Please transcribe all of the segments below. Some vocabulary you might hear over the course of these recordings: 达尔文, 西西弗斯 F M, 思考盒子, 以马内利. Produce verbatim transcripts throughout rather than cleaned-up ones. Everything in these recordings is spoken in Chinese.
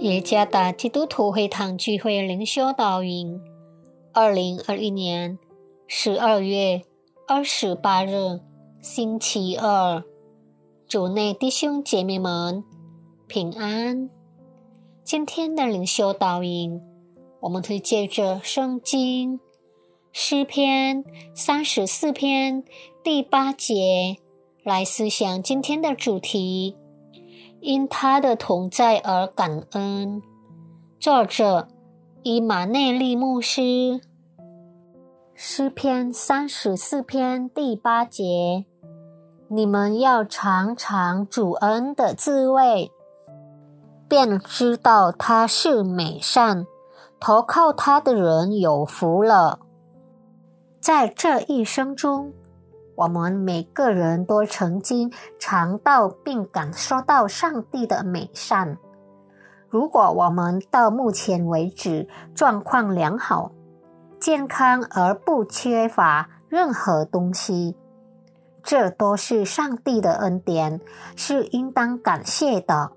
耶加达基督徒会堂聚会灵修导引，二零二一年十二月二十八日，星期二。主内弟兄姐妹们，平安。今天的灵修导引，我们推荐着圣经诗篇三十四篇第八节来思想今天的主题：因他的同在而感恩。作者以马内利牧师。诗篇三十四篇第八节：你们要尝尝主恩的滋味，便知道他是美善，投靠他的人有福了。在这一生中，我们每个人都曾经尝到并感受到上帝的美善。如果我们到目前为止状况良好，健康而不缺乏任何东西，这都是上帝的恩典，是应当感谢的。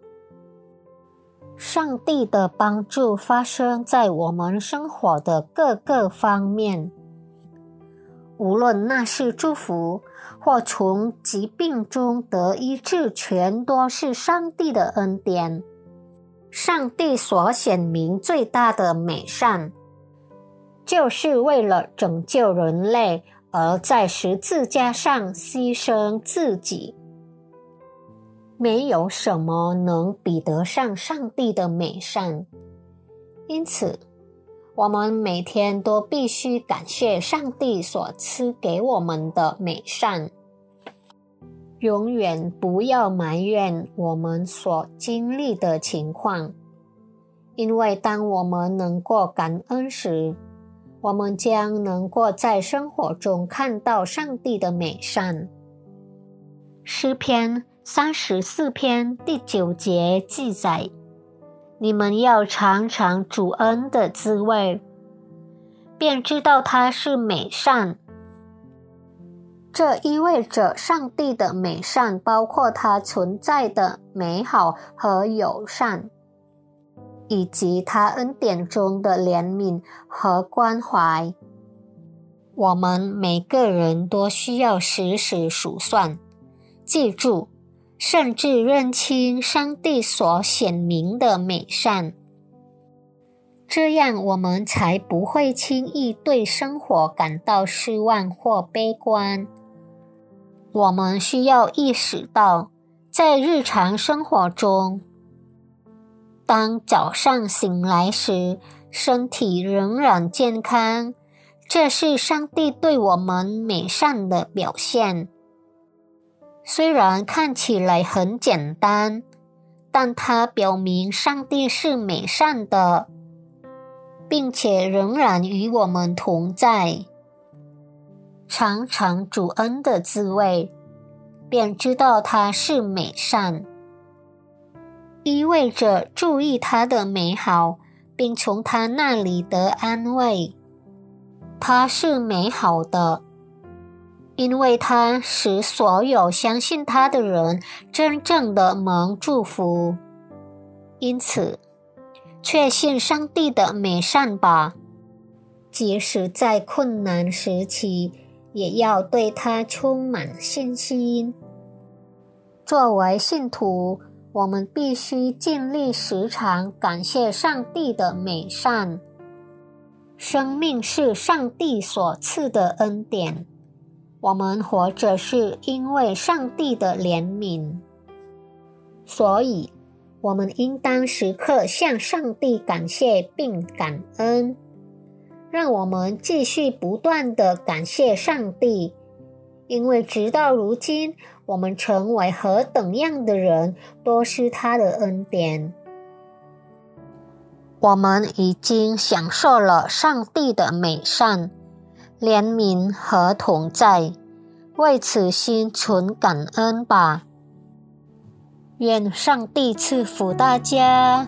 上帝的帮助发生在我们生活的各个方面，无论那是祝福或从疾病中得医治，全都是上帝的恩典。上帝所显明最大的美善，就是为了拯救人类而在十字架上牺牲自己。没有什么能比得上上帝的美善，因此我们每天都必须感谢上帝所赐给我们的美善，永远不要埋怨我们所经历的情况，因为当我们能够感恩时，我们将能够在生活中看到上帝的美善。诗篇三十四篇第九节记载：你们要尝尝主恩的滋味，便知道他是美善。这意味着上帝的美善包括他存在的美好和友善，以及他恩典中的怜悯和关怀。我们每个人都需要时时数算，记住甚至认清上帝所显明的美善，这样我们才不会轻易对生活感到失望或悲观。我们需要意识到，在日常生活中，当早上醒来时，身体仍然健康，这是上帝对我们美善的表现。虽然看起来很简单，但它表明上帝是美善的，并且仍然与我们同在。尝尝主恩的滋味，便知道它是美善，意味着注意它的美好，并从它那里得安慰。它是美好的，因为他使所有相信他的人真正的蒙祝福。因此，确信上帝的美善吧，即使在困难时期，也要对他充满信心。作为信徒，我们必须尽力时常感谢上帝的美善。生命是上帝所赐的恩典，我们活着是因为上帝的怜悯，所以我们应当时刻向上帝感谢并感恩。让我们继续不断地感谢上帝，因为直到如今，我们成为何等样的人，都是他的恩典。我们已经享受了上帝的美善、怜悯和同在，为此心存感恩吧。愿上帝赐福大家。